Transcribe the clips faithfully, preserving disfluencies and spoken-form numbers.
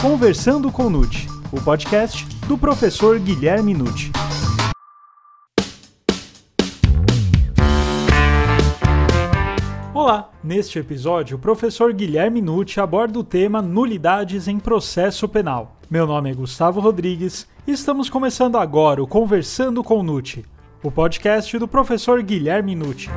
Conversando com Nucci, o podcast do professor Guilherme Nucci. Olá! Neste episódio, o professor Guilherme Nucci aborda o tema Nulidades em Processo Penal. Meu nome é Gustavo Rodrigues e estamos começando agora o Conversando com Nucci, o podcast do professor Guilherme Nucci.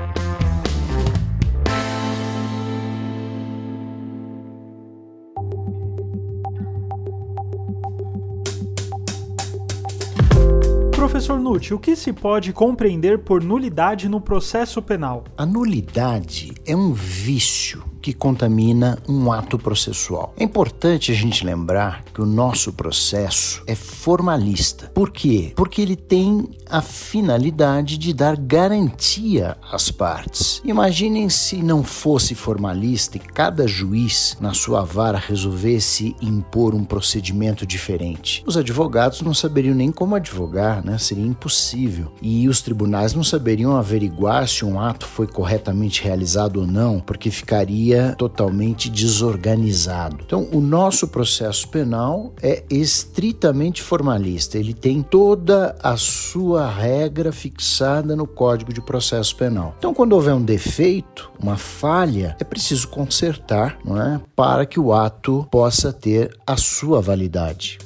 Professor Nucci, o que se pode compreender por nulidade no processo penal? A nulidade é um vício que contamina um ato processual. É importante a gente lembrar que o nosso processo é formalista. Por quê? Porque ele tem a finalidade de dar garantia às partes. Imaginem se não fosse formalista e cada juiz na sua vara resolvesse impor um procedimento diferente. Os advogados não saberiam nem como advogar, né? Seria impossível. E os tribunais não saberiam averiguar se um ato foi corretamente realizado ou não, porque ficaria totalmente desorganizado. Então, o nosso processo penal é estritamente formalista. Ele tem toda a sua regra fixada no Código de Processo Penal. Então, quando houver um defeito, uma falha, é preciso consertar, não é? Para que o ato possa ter a sua validade.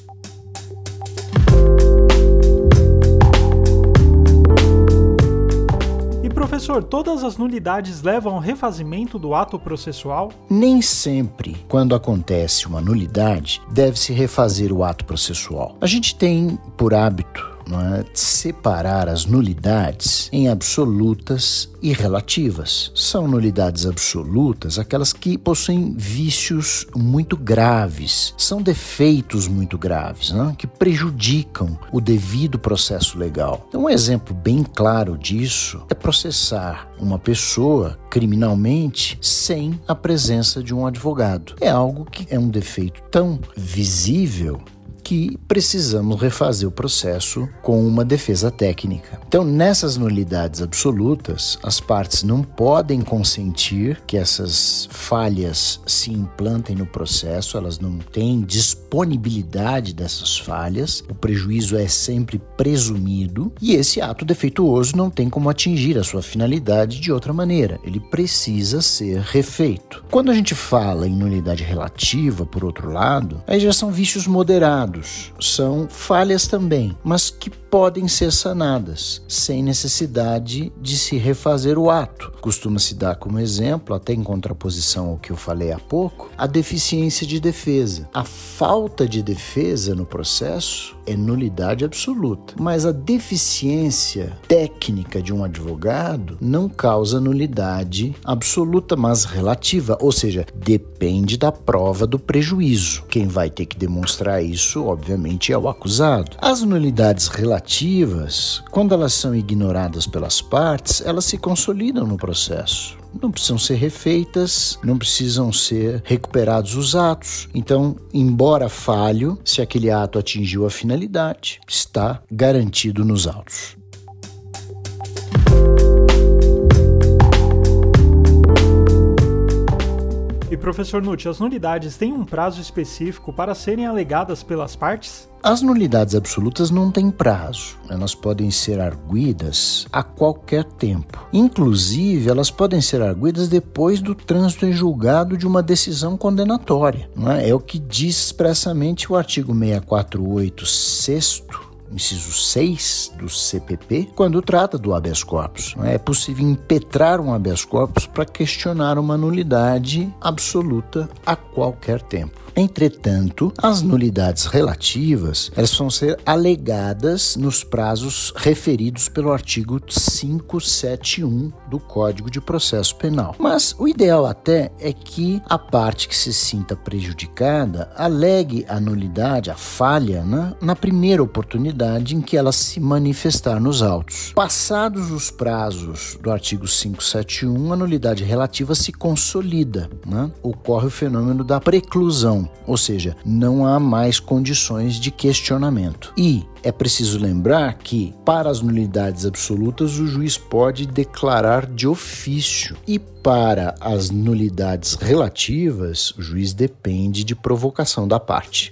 Professor, todas as nulidades levam ao refazimento do ato processual? Nem sempre, quando acontece uma nulidade, deve-se refazer o ato processual. A gente tem por hábito, não é, separar as nulidades em absolutas e relativas. São nulidades absolutas aquelas que possuem vícios muito graves, são defeitos muito graves, né, que prejudicam o devido processo legal. Então, um exemplo bem claro disso é processar uma pessoa criminalmente sem a presença de um advogado. É algo que é um defeito tão visível que precisamos refazer o processo com uma defesa técnica. Então, nessas nulidades absolutas, as partes não podem consentir que essas falhas se implantem no processo, elas não têm disponibilidade dessas falhas, o prejuízo é sempre presumido e esse ato defeituoso não tem como atingir a sua finalidade de outra maneira, ele precisa ser refeito. Quando a gente fala em nulidade relativa, por outro lado, aí já são vícios moderados, são falhas também, mas que podem ser sanadas, sem necessidade de se refazer o ato. Costuma-se dar como exemplo, até em contraposição ao que eu falei há pouco, a deficiência de defesa. A falta de defesa no processo é nulidade absoluta, mas a deficiência técnica de um advogado não causa nulidade absoluta, mas relativa, ou seja, depende da prova do prejuízo. Quem vai ter que demonstrar isso, obviamente, é o acusado. As nulidades relativas, quando elas são ignoradas pelas partes, elas se consolidam no processo. Não precisam ser refeitas, não precisam ser recuperados os atos. Então, embora falho, se aquele ato atingiu a finalidade, está garantido nos autos. E, professor Nucci, as nulidades têm um prazo específico para serem alegadas pelas partes? As nulidades absolutas não têm prazo, elas podem ser arguidas a qualquer tempo. Inclusive, elas podem ser arguidas depois do trânsito em julgado de uma decisão condenatória. Não é? É o que diz expressamente o artigo seiscentos e quarenta e oito, sexto, inciso seis do C P P, quando trata do habeas corpus. É possível impetrar um habeas corpus para questionar uma nulidade absoluta a qualquer tempo. Entretanto, as nulidades relativas, elas vão ser alegadas nos prazos referidos pelo artigo quinhentos e setenta e um do Código de Processo Penal. Mas o ideal até é que a parte que se sinta prejudicada alegue a nulidade, a falha, né, na primeira oportunidade em que ela se manifestar nos autos. Passados os prazos do artigo quinhentos e setenta e um, a nulidade relativa se consolida, né? Ocorre o fenômeno da preclusão, crime, ou seja, não há mais condições de questionamento. E é preciso lembrar que, para as nulidades absolutas, o juiz pode declarar de ofício e, para as nulidades relativas, o juiz depende de provocação da parte.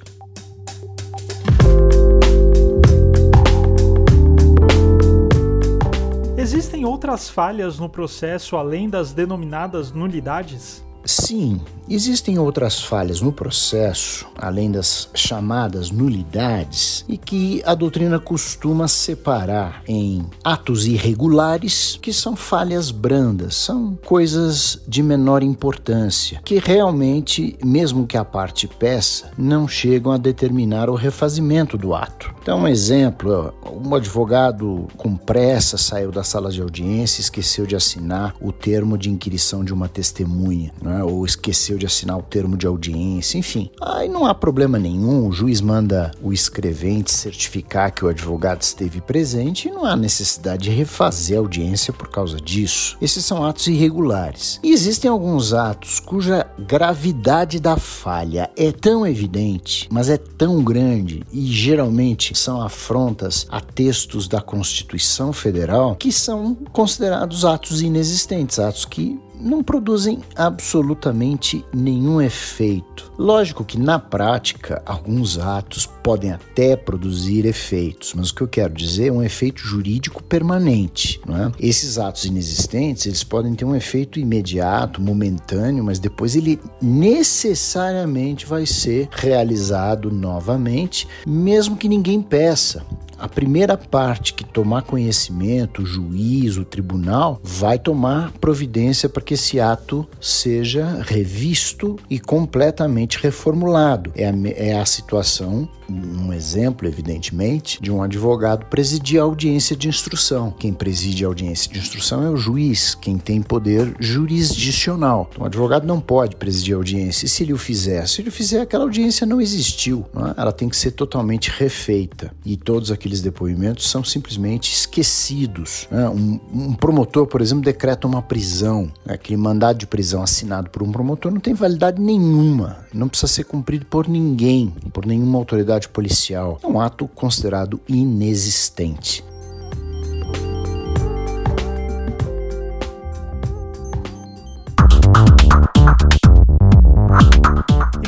Existem outras falhas no processo além das denominadas nulidades? Sim, existem outras falhas no processo, além das chamadas nulidades, e que a doutrina costuma separar em atos irregulares, que são falhas brandas, são coisas de menor importância, que realmente, mesmo que a parte peça, não chegam a determinar o refazimento do ato. Então, um exemplo, um advogado com pressa saiu da sala de audiência e esqueceu de assinar o termo de inquirição de uma testemunha, né? Ou esqueceu de assinar o termo de audiência, enfim. Aí não há problema nenhum, o juiz manda o escrevente certificar que o advogado esteve presente e não há necessidade de refazer a audiência por causa disso. Esses são atos irregulares. E existem alguns atos cuja gravidade da falha é tão evidente, mas é tão grande e geralmente são afrontas a textos da Constituição Federal que são considerados atos inexistentes, atos que não produzem absolutamente nenhum efeito. Lógico que na prática alguns atos podem até produzir efeitos, mas o que eu quero dizer é um efeito jurídico permanente, não é? Esses atos inexistentes, eles podem ter um efeito imediato, momentâneo, mas depois ele necessariamente vai ser realizado novamente, mesmo que ninguém peça. A primeira parte que tomar conhecimento, o juiz, o tribunal, vai tomar providência para que esse ato seja revisto e completamente reformulado. É a, é a situação, um exemplo, evidentemente, de um advogado presidir a audiência de instrução. Quem preside a audiência de instrução é o juiz, quem tem poder jurisdicional. Então, o advogado não pode presidir a audiência. E se ele o fizer? Se ele o fizer, aquela audiência não existiu, não é? Ela tem que ser totalmente refeita. E todos aqueles Aqueles depoimentos são simplesmente esquecidos. Né? Um, um promotor, por exemplo, decreta uma prisão. Né? Aquele mandado de prisão assinado por um promotor não tem validade nenhuma. Não precisa ser cumprido por ninguém, por nenhuma autoridade policial. É um ato considerado inexistente.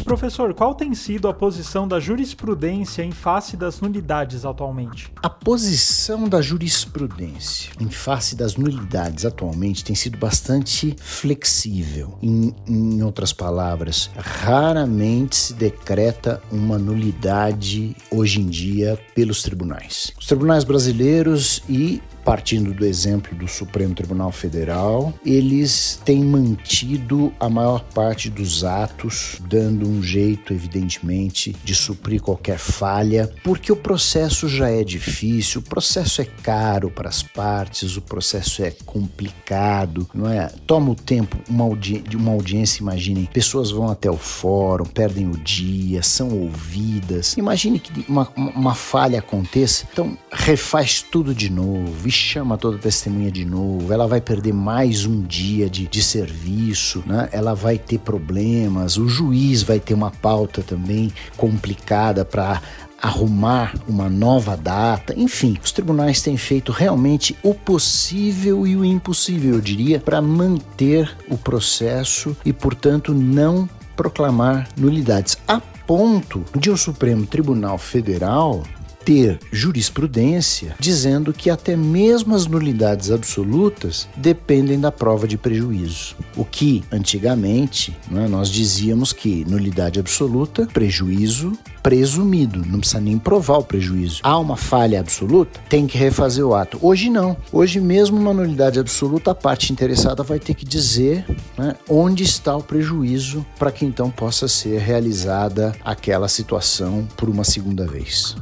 Professor, qual tem sido a posição da jurisprudência em face das nulidades atualmente? A posição da jurisprudência em face das nulidades atualmente tem sido bastante flexível. Em, em outras palavras, raramente se decreta uma nulidade hoje em dia pelos tribunais. Os tribunais brasileiros e, partindo do exemplo do Supremo Tribunal Federal, eles têm mantido a maior parte dos atos, dando um jeito, evidentemente, de suprir qualquer falha, porque o processo já é difícil, o processo é caro para as partes, o processo é complicado, não é? Toma o tempo uma audi- de uma audiência, imaginem, pessoas vão até o fórum, perdem o dia, são ouvidas, imagine que uma, uma falha aconteça, então refaz tudo de novo, chama toda a testemunha de novo, ela vai perder mais um dia de, de serviço, né? Ela vai ter problemas, o juiz vai ter uma pauta também complicada para arrumar uma nova data, enfim, os tribunais têm feito realmente o possível e o impossível, eu diria, para manter o processo e, portanto, não proclamar nulidades, a ponto de o Supremo Tribunal Federal ter jurisprudência dizendo que até mesmo as nulidades absolutas dependem da prova de prejuízo. O que, antigamente, né, nós dizíamos que nulidade absoluta, prejuízo presumido, não precisa nem provar o prejuízo. Há uma falha absoluta, tem que refazer o ato. Hoje não. Hoje mesmo uma nulidade absoluta, a parte interessada vai ter que dizer, né, onde está o prejuízo para que então possa ser realizada aquela situação por uma segunda vez.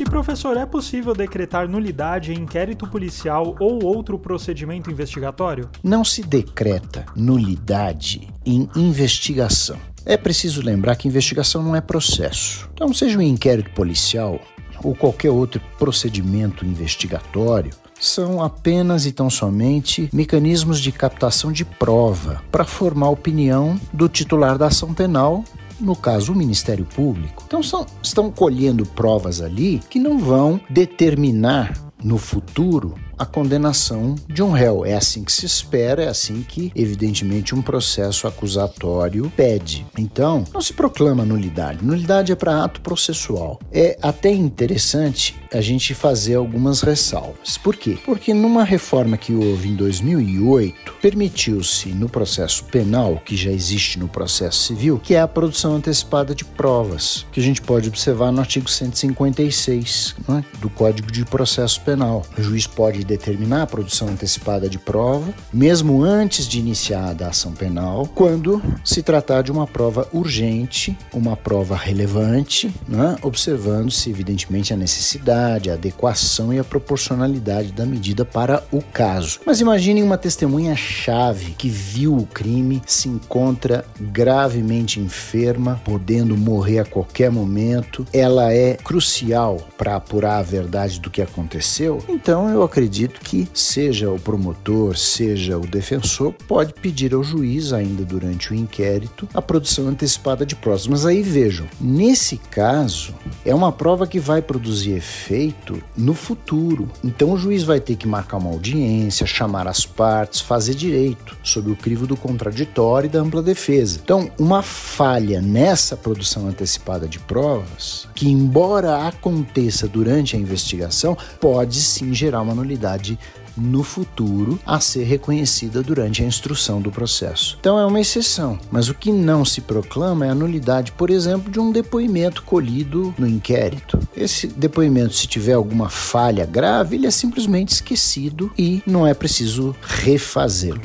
E, professor, é possível decretar nulidade em inquérito policial ou outro procedimento investigatório? Não se decreta nulidade em investigação. É preciso lembrar que investigação não é processo. Então, seja um inquérito policial ou qualquer outro procedimento investigatório, são apenas e tão somente mecanismos de captação de prova para formar a opinião do titular da ação penal, no caso, o Ministério Público. Então, são, estão colhendo provas ali que não vão determinar no futuro a condenação de um réu. É assim que se espera, é assim que, evidentemente, um processo acusatório pede. Então, não se proclama nulidade. Nulidade é para ato processual. É até interessante a gente fazer algumas ressalvas. Por quê? Porque numa reforma que houve em dois mil e oito, permitiu-se no processo penal, que já existe no processo civil, que é a produção antecipada de provas, que a gente pode observar no artigo cento e cinquenta e seis, né, do Código de Processo Penal. O juiz pode determinar a produção antecipada de prova, mesmo antes de iniciada a ação penal, quando se tratar de uma prova urgente, uma prova relevante, né? Observando-se, evidentemente, a necessidade, a adequação e a proporcionalidade da medida para o caso. Mas imaginem uma testemunha-chave que viu o crime, se encontra gravemente enferma, podendo morrer a qualquer momento. Ela é crucial para apurar a verdade do que aconteceu. Então, eu acredito Acredito que seja o promotor, seja o defensor, pode pedir ao juiz, ainda durante o inquérito, a produção antecipada de provas. Mas aí vejam, nesse caso, é uma prova que vai produzir efeito no futuro. Então o juiz vai ter que marcar uma audiência, chamar as partes, fazer direito, sob o crivo do contraditório e da ampla defesa. Então, uma falha nessa produção antecipada de provas, que embora aconteça durante a investigação, pode sim gerar uma nulidade no futuro a ser reconhecida durante a instrução do processo. Então é uma exceção, mas o que não se proclama é a nulidade, por exemplo, de um depoimento colhido no inquérito. Esse depoimento, se tiver alguma falha grave, ele é simplesmente esquecido e não é preciso refazê-lo.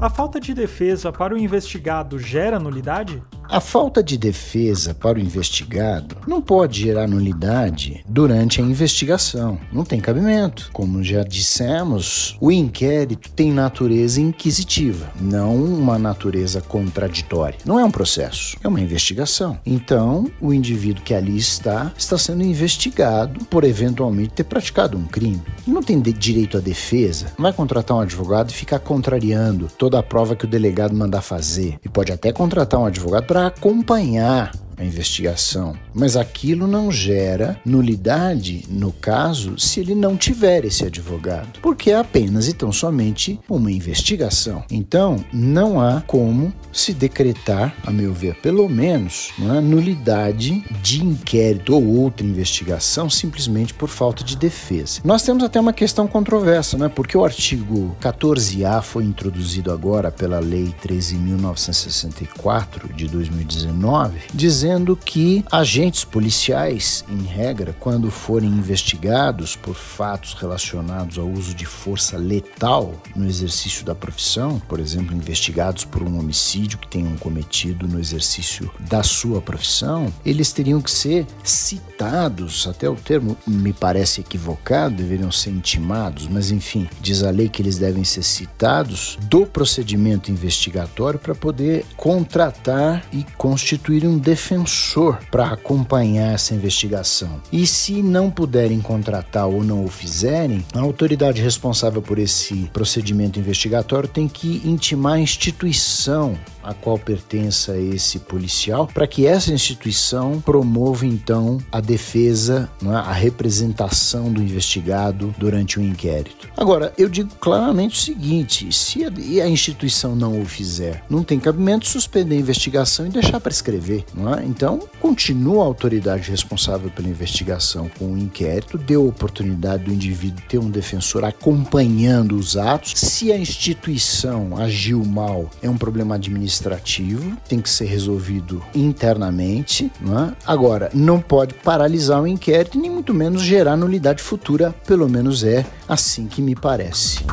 A falta de defesa para o investigado gera nulidade? A falta de defesa para o investigado não pode gerar nulidade durante a investigação. Não tem cabimento. Como já dissemos, o inquérito tem natureza inquisitiva, não uma natureza contraditória. Não é um processo, é uma investigação. Então, o indivíduo que ali está, está sendo investigado por eventualmente ter praticado um crime. Não tem direito à defesa. Não vai contratar um advogado e ficar contrariando toda a prova que o delegado mandar fazer. E pode até contratar um advogado para acompanhar a investigação, mas aquilo não gera nulidade no caso se ele não tiver esse advogado, porque é apenas e tão somente uma investigação. Então, não há como se decretar, a meu ver, pelo menos, uma nulidade de inquérito ou outra investigação simplesmente por falta de defesa. Nós temos até uma questão controversa, né? Porque o artigo quatorze A foi introduzido agora pela Lei treze mil novecentos e sessenta e quatro de dois mil e dezenove, dizendo dizendo que agentes policiais, em regra, quando forem investigados por fatos relacionados ao uso de força letal no exercício da profissão, por exemplo, investigados por um homicídio que tenham cometido no exercício da sua profissão, eles teriam que ser citados, até o termo me parece equivocado, deveriam ser intimados, mas enfim, diz a lei que eles devem ser citados do procedimento investigatório para poder contratar e constituir um defensor defensor para acompanhar essa investigação. E se não puderem contratar ou não o fizerem, a autoridade responsável por esse procedimento investigatório tem que intimar a instituição a qual pertença esse policial, para que essa instituição promova, então, a defesa, né, a representação do investigado durante o inquérito. Agora, eu digo claramente o seguinte, se a instituição não o fizer, não tem cabimento suspender a investigação e deixar prescrever, não é? Então, continua a autoridade responsável pela investigação com o inquérito, deu a oportunidade do indivíduo ter um defensor acompanhando os atos. Se a instituição agiu mal, é um problema administrativo, administrativo, tem que ser resolvido internamente, não é? Agora, não pode paralisar o inquérito, nem muito menos gerar nulidade futura, pelo menos é assim que me parece.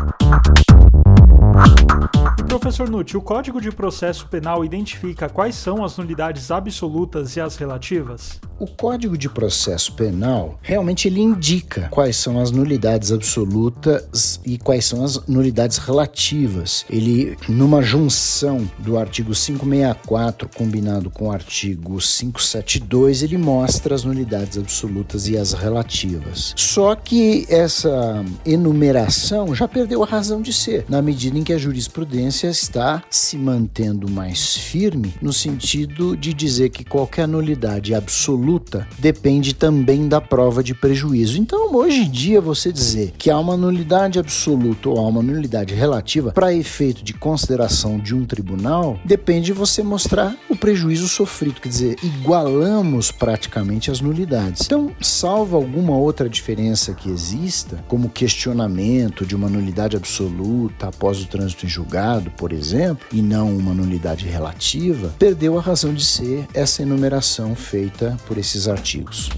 E, professor Nucci, o Código de Processo Penal identifica quais são as nulidades absolutas e as relativas? O Código de Processo Penal realmente ele indica quais são as nulidades absolutas e quais são as nulidades relativas. Ele, numa junção do artigo quinhentos e sessenta e quatro combinado com o artigo quinhentos e setenta e dois, ele mostra as nulidades absolutas e as relativas. Só que essa enumeração já perdeu a razão de ser, na medida em que a jurisprudência está se mantendo mais firme no sentido de dizer que qualquer nulidade absoluta depende também da prova de prejuízo. Então, hoje em dia, você dizer que há uma nulidade absoluta ou há uma nulidade relativa para efeito de consideração de um tribunal, depende de você mostrar o prejuízo sofrido, quer dizer, igualamos praticamente as nulidades. Então, salvo alguma outra diferença que exista, como questionamento de uma nulidade absoluta após o trânsito em julgado, por exemplo, e não uma nulidade relativa, perdeu a razão de ser essa enumeração feita por esses artigos.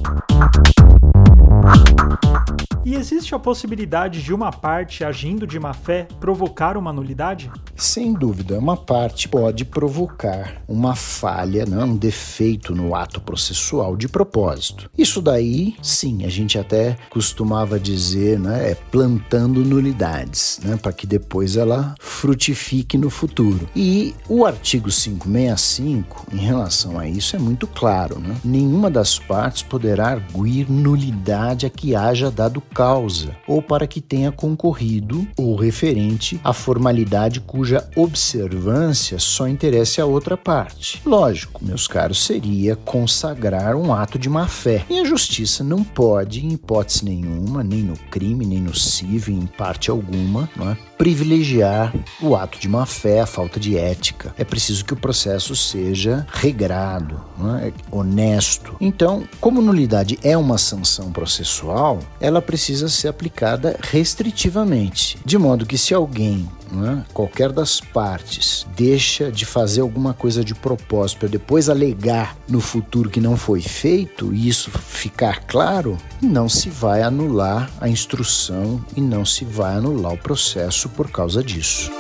E existe a possibilidade de uma parte, agindo de má-fé, provocar uma nulidade? Sem dúvida, uma parte pode provocar uma falha, né, um defeito no ato processual de propósito. Isso daí, sim, a gente até costumava dizer, né, é plantando nulidades, né, para que depois ela frutifique no futuro. E o artigo quinhentos e sessenta e cinco, em relação a isso, é muito claro, né? Nenhuma das partes poderá arguir nulidade a que haja dado causa ou para que tenha concorrido ou referente à formalidade cuja observância só interesse à outra parte. Lógico, meus caros, seria consagrar um ato de má-fé. E a justiça não pode, em hipótese nenhuma, nem no crime, nem no cível, em parte alguma, não é, privilegiar o ato de má-fé, a falta de ética. É preciso que o processo seja regrado, não é, honesto. Então, como nulidade é uma sanção processual, ela precisa ser aplicada restritivamente, de modo que se alguém, né, qualquer das partes, deixa de fazer alguma coisa de propósito para depois alegar no futuro que não foi feito e isso ficar claro, não se vai anular a instrução e não se vai anular o processo por causa disso.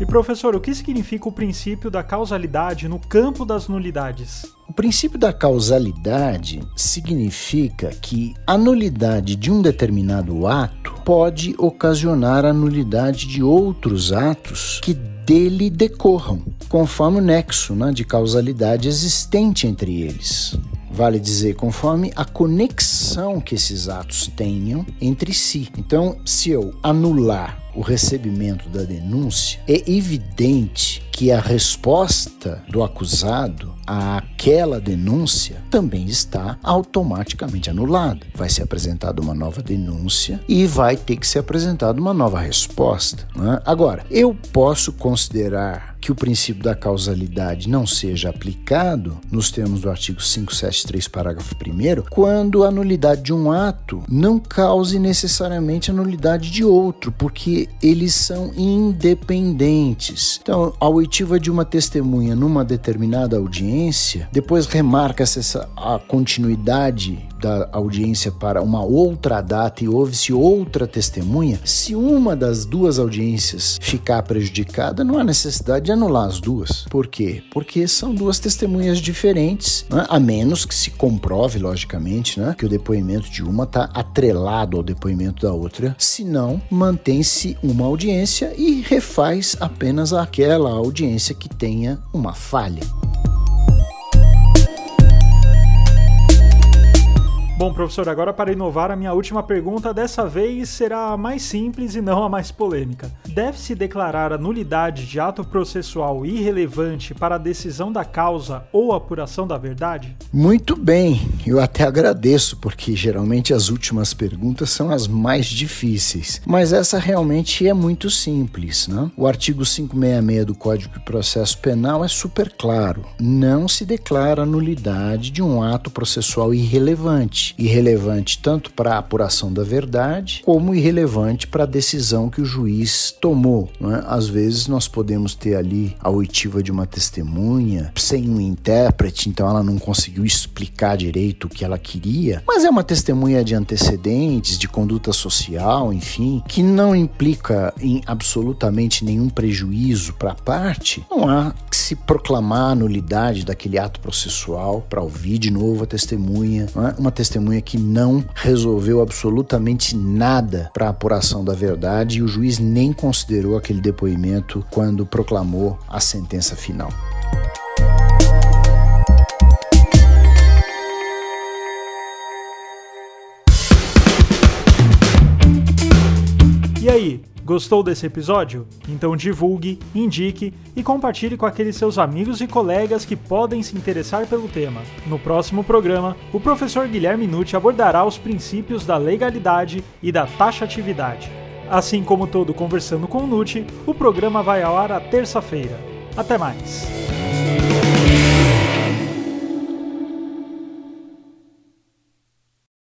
E, professor, o que significa o princípio da causalidade no campo das nulidades? O princípio da causalidade significa que a nulidade de um determinado ato pode ocasionar a nulidade de outros atos que dele decorram, conforme o nexo, né, de causalidade existente entre eles. Vale dizer, conforme a conexão que esses atos tenham entre si. Então, se eu anular o recebimento da denúncia, é evidente que a resposta do acusado àquela denúncia também está automaticamente anulada. Vai ser apresentada uma nova denúncia e vai ter que ser apresentada uma nova resposta, né? Agora, eu posso considerar que o princípio da causalidade não seja aplicado, nos termos do artigo quinhentos e setenta e três, parágrafo primeiro, quando a nulidade de um ato não cause necessariamente a nulidade de outro, porque eles são independentes. Então, a oitiva de uma testemunha numa determinada audiência, depois remarca-se essa, a continuidade da audiência para uma outra data e houve-se outra testemunha, se uma das duas audiências ficar prejudicada, não há necessidade de anular as duas. Por quê? Porque são duas testemunhas diferentes, né? A menos que se comprove, logicamente, né, que o depoimento de uma está atrelado ao depoimento da outra. Se não, mantém-se uma audiência e refaz apenas aquela audiência que tenha uma falha. Bom, professor, agora para inovar, a minha última pergunta dessa vez será a mais simples e não a mais polêmica. Deve-se declarar a nulidade de ato processual irrelevante para a decisão da causa ou apuração da verdade? Muito bem, eu até agradeço, porque geralmente as últimas perguntas são as mais difíceis. Mas essa realmente é muito simples, né? O artigo quinhentos e sessenta e seis do Código de Processo Penal é super claro. Não se declara a nulidade de um ato processual irrelevante, irrelevante tanto para a apuração da verdade como irrelevante para a decisão que o juiz tomou, né? Às vezes nós podemos ter ali a oitiva de uma testemunha sem um intérprete, então ela não conseguiu explicar direito o que ela queria, mas é uma testemunha de antecedentes, de conduta social, enfim, que não implica em absolutamente nenhum prejuízo para a parte. Não há que se proclamar a nulidade daquele ato processual para ouvir de novo a testemunha, não é? Uma testemunha que não resolveu absolutamente nada para a apuração da verdade e o juiz nem considerou aquele depoimento quando proclamou a sentença final. E aí, gostou desse episódio? Então divulgue, indique e compartilhe com aqueles seus amigos e colegas que podem se interessar pelo tema. No próximo programa, o professor Guilherme Nucci abordará os princípios da legalidade e da taxatividade. Assim como todo Conversando com o Nucci, o programa vai ao ar à terça-feira. Até mais!